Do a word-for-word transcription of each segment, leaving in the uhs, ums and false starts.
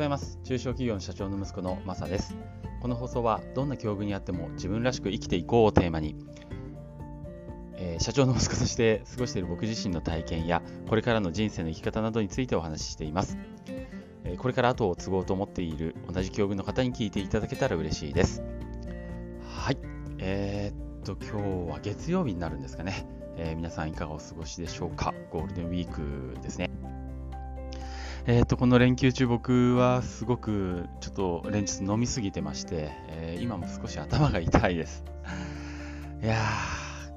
ございます。中小企業の社長の息子のマサです。この放送はどんな境遇にあっても自分らしく生きていこうをテーマに、えー、社長の息子として過ごしている僕自身の体験やこれからの人生の生き方などについてお話ししています。えー、これから後を継ごうと思っている同じ境遇の方に聞いていただけたら嬉しいです。はい、えー、っと今日は月曜日になるんですかね。えー、皆さんいかがお過ごしでしょうか。ゴールデンウィークですね。えー、とこの連休中僕はすごくちょっと連日飲みすぎてまして、えー、今も少し頭が痛いです。いや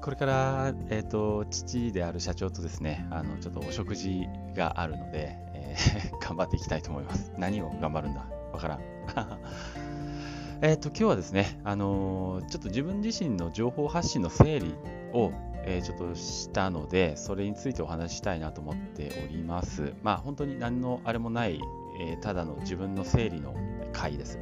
ーこれから、えー、と父である社長とですねあのちょっとお食事があるので、えー、頑張っていきたいと思います。何を頑張るんだわからんえと今日はですね、あのー、ちょっと自分自身の情報発信の整理をえー、ちょっとしたのでそれについてお話ししたいなと思っております。まあ本当に何のあれもない、えー、ただの自分の整理の回です。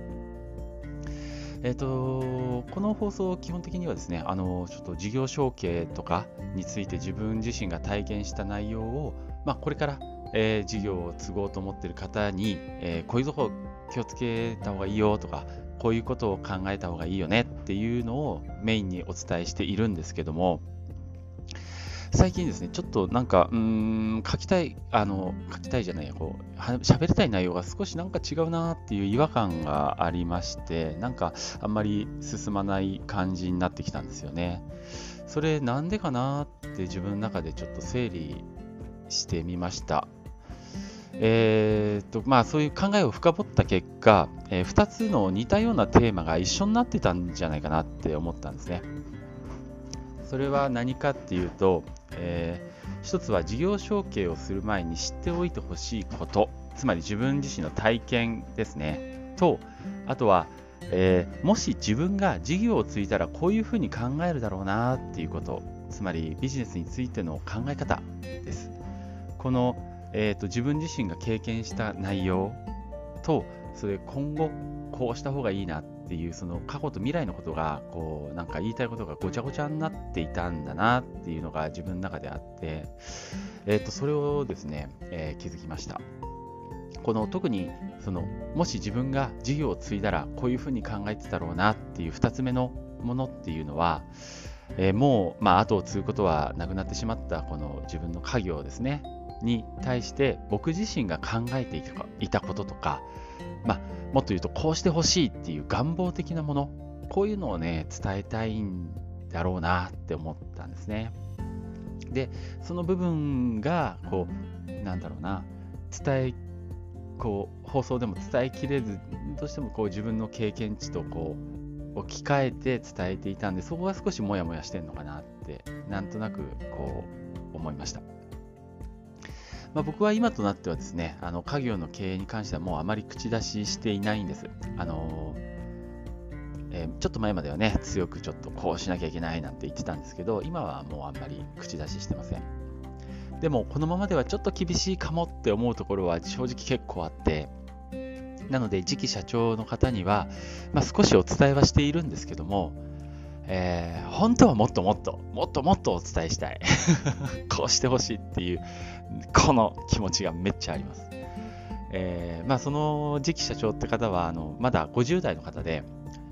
えっとこの放送基本的にはですねあのちょっと事業承継とかについて自分自身が体験した内容を、まあ、これから、えー、事業を継ごうと思っている方に、えー、こういうとこ気をつけた方がいいよとかこういうことを考えた方がいいよねっていうのをメインにお伝えしているんですけども、最近ですね、ちょっとなんか、うーん、書きたい、あの、書きたいじゃないや、こう、喋りたい内容が少しなんか違うなっていう違和感がありまして、なんかあんまり進まない感じになってきたんですよね。それなんでかなって自分の中でちょっと整理してみました。えーっと、まあそういう考えを深掘った結果、えー、ふたつの似たようなテーマが一緒になってたんじゃないかなって思ったんですね。それは何かっていうと、えー、一つは事業承継をする前に知っておいてほしいこと、つまり自分自身の体験ですね。と、あとは、えー、もし自分が事業を継いだらこういうふうに考えるだろうなっていうこと、つまりビジネスについての考え方です。この、えーと、自分自身が経験した内容と、それ今後こうした方がいいなっていうその過去と未来のことがこうなんか言いたいことがごちゃごちゃになっていたんだなっていうのが自分の中であって、えー、とそれをですね、えー、気づきました。この特にそのもし自分が事業を継いだらこういうふうに考えてたろうなっていうふたつめのものっていうのは、えー、もう、まあ、後を継ぐことはなくなってしまったこの自分の家業ですねに対して僕自身が考えていたこととか、まあ、もっと言うとこうしてほしいっていう願望的なもの、こういうのをね伝えたいんだろうなって思ったんですね。で、その部分がこうなんだろうな伝えこう放送でも伝えきれずどうしてもこう自分の経験値とこう置き換えて伝えていたんで、そこが少しモヤモヤしてんのかなってなんとなくこう思いました。まあ、僕は今となってはですね、あの家業の経営に関してはもうあまり口出ししていないんです。あのえー、ちょっと前まではね、強くちょっとこうしなきゃいけないなんて言ってたんですけど、今はもうあんまり口出ししてません。でもこのままではちょっと厳しいかもって思うところは正直結構あって、なので次期社長の方には、まあ、少しお伝えはしているんですけども、えー、本当はもっともっともっともっとお伝えしたいこうしてほしいっていうこの気持ちがめっちゃあります。えーまあ、その次期社長って方はあのまだごじゅう代の方で、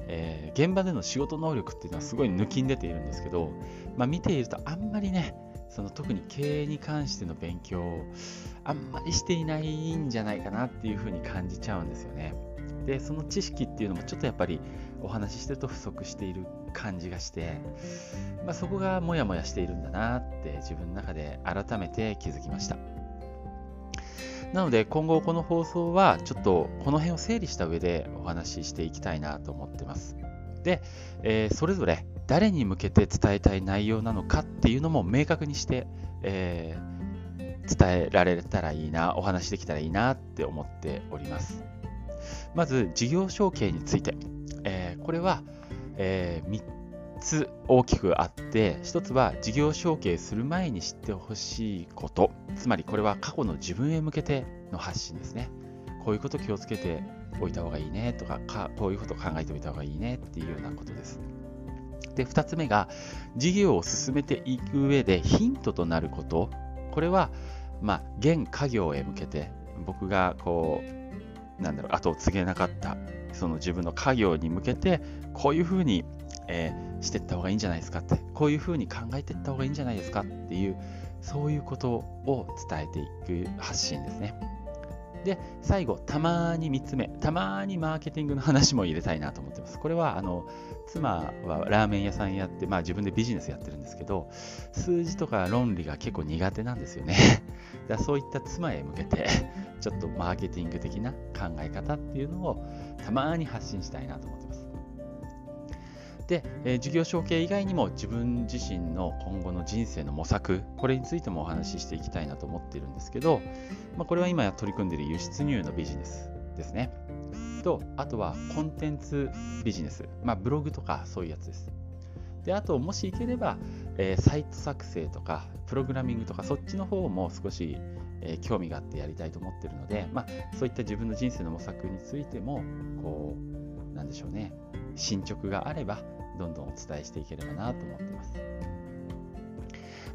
えー、現場での仕事能力っていうのはすごい抜きん出ているんですけど、まあ、見ているとあんまりねその特に経営に関しての勉強をあんまりしていないんじゃないかなっていうふうに感じちゃうんですよね。でその知識っていうのもちょっとやっぱりお話ししてると不足している感じがして、まあ、そこがモヤモヤしているんだなって自分の中で改めて気づきました。なので今後この放送はちょっとこの辺を整理した上でお話ししていきたいなと思ってます。で、えー、それぞれ誰に向けて伝えたい内容なのかっていうのも明確にして、えー、伝えられたらいいな、お話できたらいいなって思っております。まず事業承継について、えー、これは、えー、みっつ大きくあって、ひとつは事業承継する前に知ってほしいこと、つまりこれは過去の自分へ向けての発信ですね。こういうこと気をつけておいた方がいいねと か, かこういうこと考えておいた方がいいねっていうようなことです。で、ふたつめが事業を進めていく上でヒントとなること、これは、まあ、現家業へ向けて僕がこうなんだろう、後を告げなかったその自分の家業に向けてこういうふうに、えー、していった方がいいんじゃないですかって、こういうふうに考えていった方がいいんじゃないですかっていう、そういうことを伝えていく発信ですね。で、最後、たまにみっつめ、たまにマーケティングの話も入れたいなと思ってます。これはあの妻はラーメン屋さんやって、まあ、自分でビジネスやってるんですけど、数字とか論理が結構苦手なんですよね。だそういった妻へ向けてちょっとマーケティング的な考え方っていうのをたまに発信したいなと思ってます。で、えー、事業承継以外にも自分自身の今後の人生の模索、これについてもお話ししていきたいなと思っているんですけど、まあ、これは今取り組んでいる輸出入のビジネスですねと、あとはコンテンツビジネス、まあ、ブログとかそういうやつです。で、あともしいければ、えー、サイト作成とかプログラミングとかそっちの方も少し、えー、興味があってやりたいと思っているので、まあ、そういった自分の人生の模索についてもこう、なんでしょうね、進捗があればどんどんお伝えしていければなと思っています。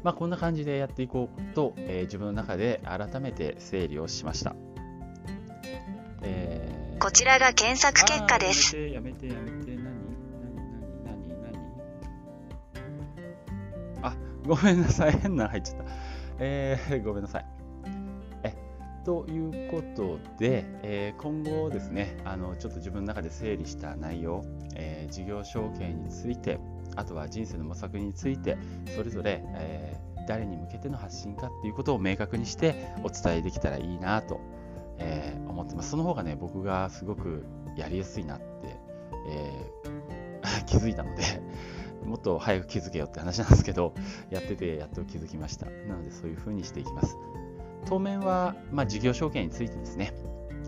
まあ、こんな感じでやっていこうと、えー、自分の中で改めて整理をしました。えー、こちらが検索結果です。やめてやめてやめて、何何何何何、あ、ごめんなさい、変なの入っちゃった、えー、ごめんなさい。ということで、えー、今後ですね、あのちょっと自分の中で整理した内容、えー、事業承継について、あとは人生の模索について、それぞれ、えー、誰に向けての発信かっていうことを明確にしてお伝えできたらいいなと、えー、思ってます。その方がね、僕がすごくやりやすいなって、えー、気づいたので、もっと早く気づけよって話なんですけど、やっててやっと気づきました。なのでそういう風にしていきます。当面は、まあ、事業承継についてですね、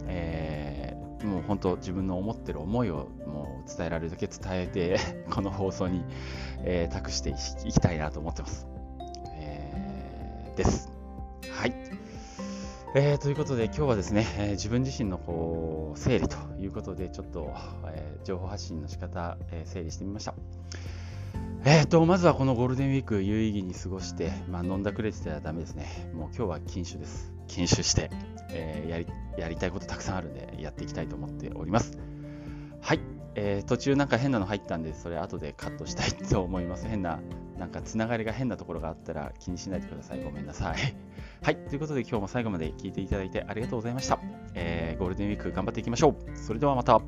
えー、もう本当自分の思ってる思いをもう伝えられるだけ伝えてこの放送に、えー、託していきたいなと思ってます、えー、です。はい、えー、ということで今日はですね、えー、自分自身のこう整理ということでちょっと、えー、情報発信の仕方、えー、整理してみました。えーと、まずはこのゴールデンウィーク有意義に過ごして、まあ、飲んだくれてたらダメですね。もう今日は禁酒です。禁酒して、えー、やり、やりたいことたくさんあるんでやっていきたいと思っております。はい、えー、途中なんか変なの入ったんで、それ後でカットしたいと思います。変な、なんかつながりが変なところがあったら気にしないでください。ごめんなさい。はい、ということで今日も最後まで聞いていただいてありがとうございました。えー、ゴールデンウィーク頑張っていきましょう。それではまた。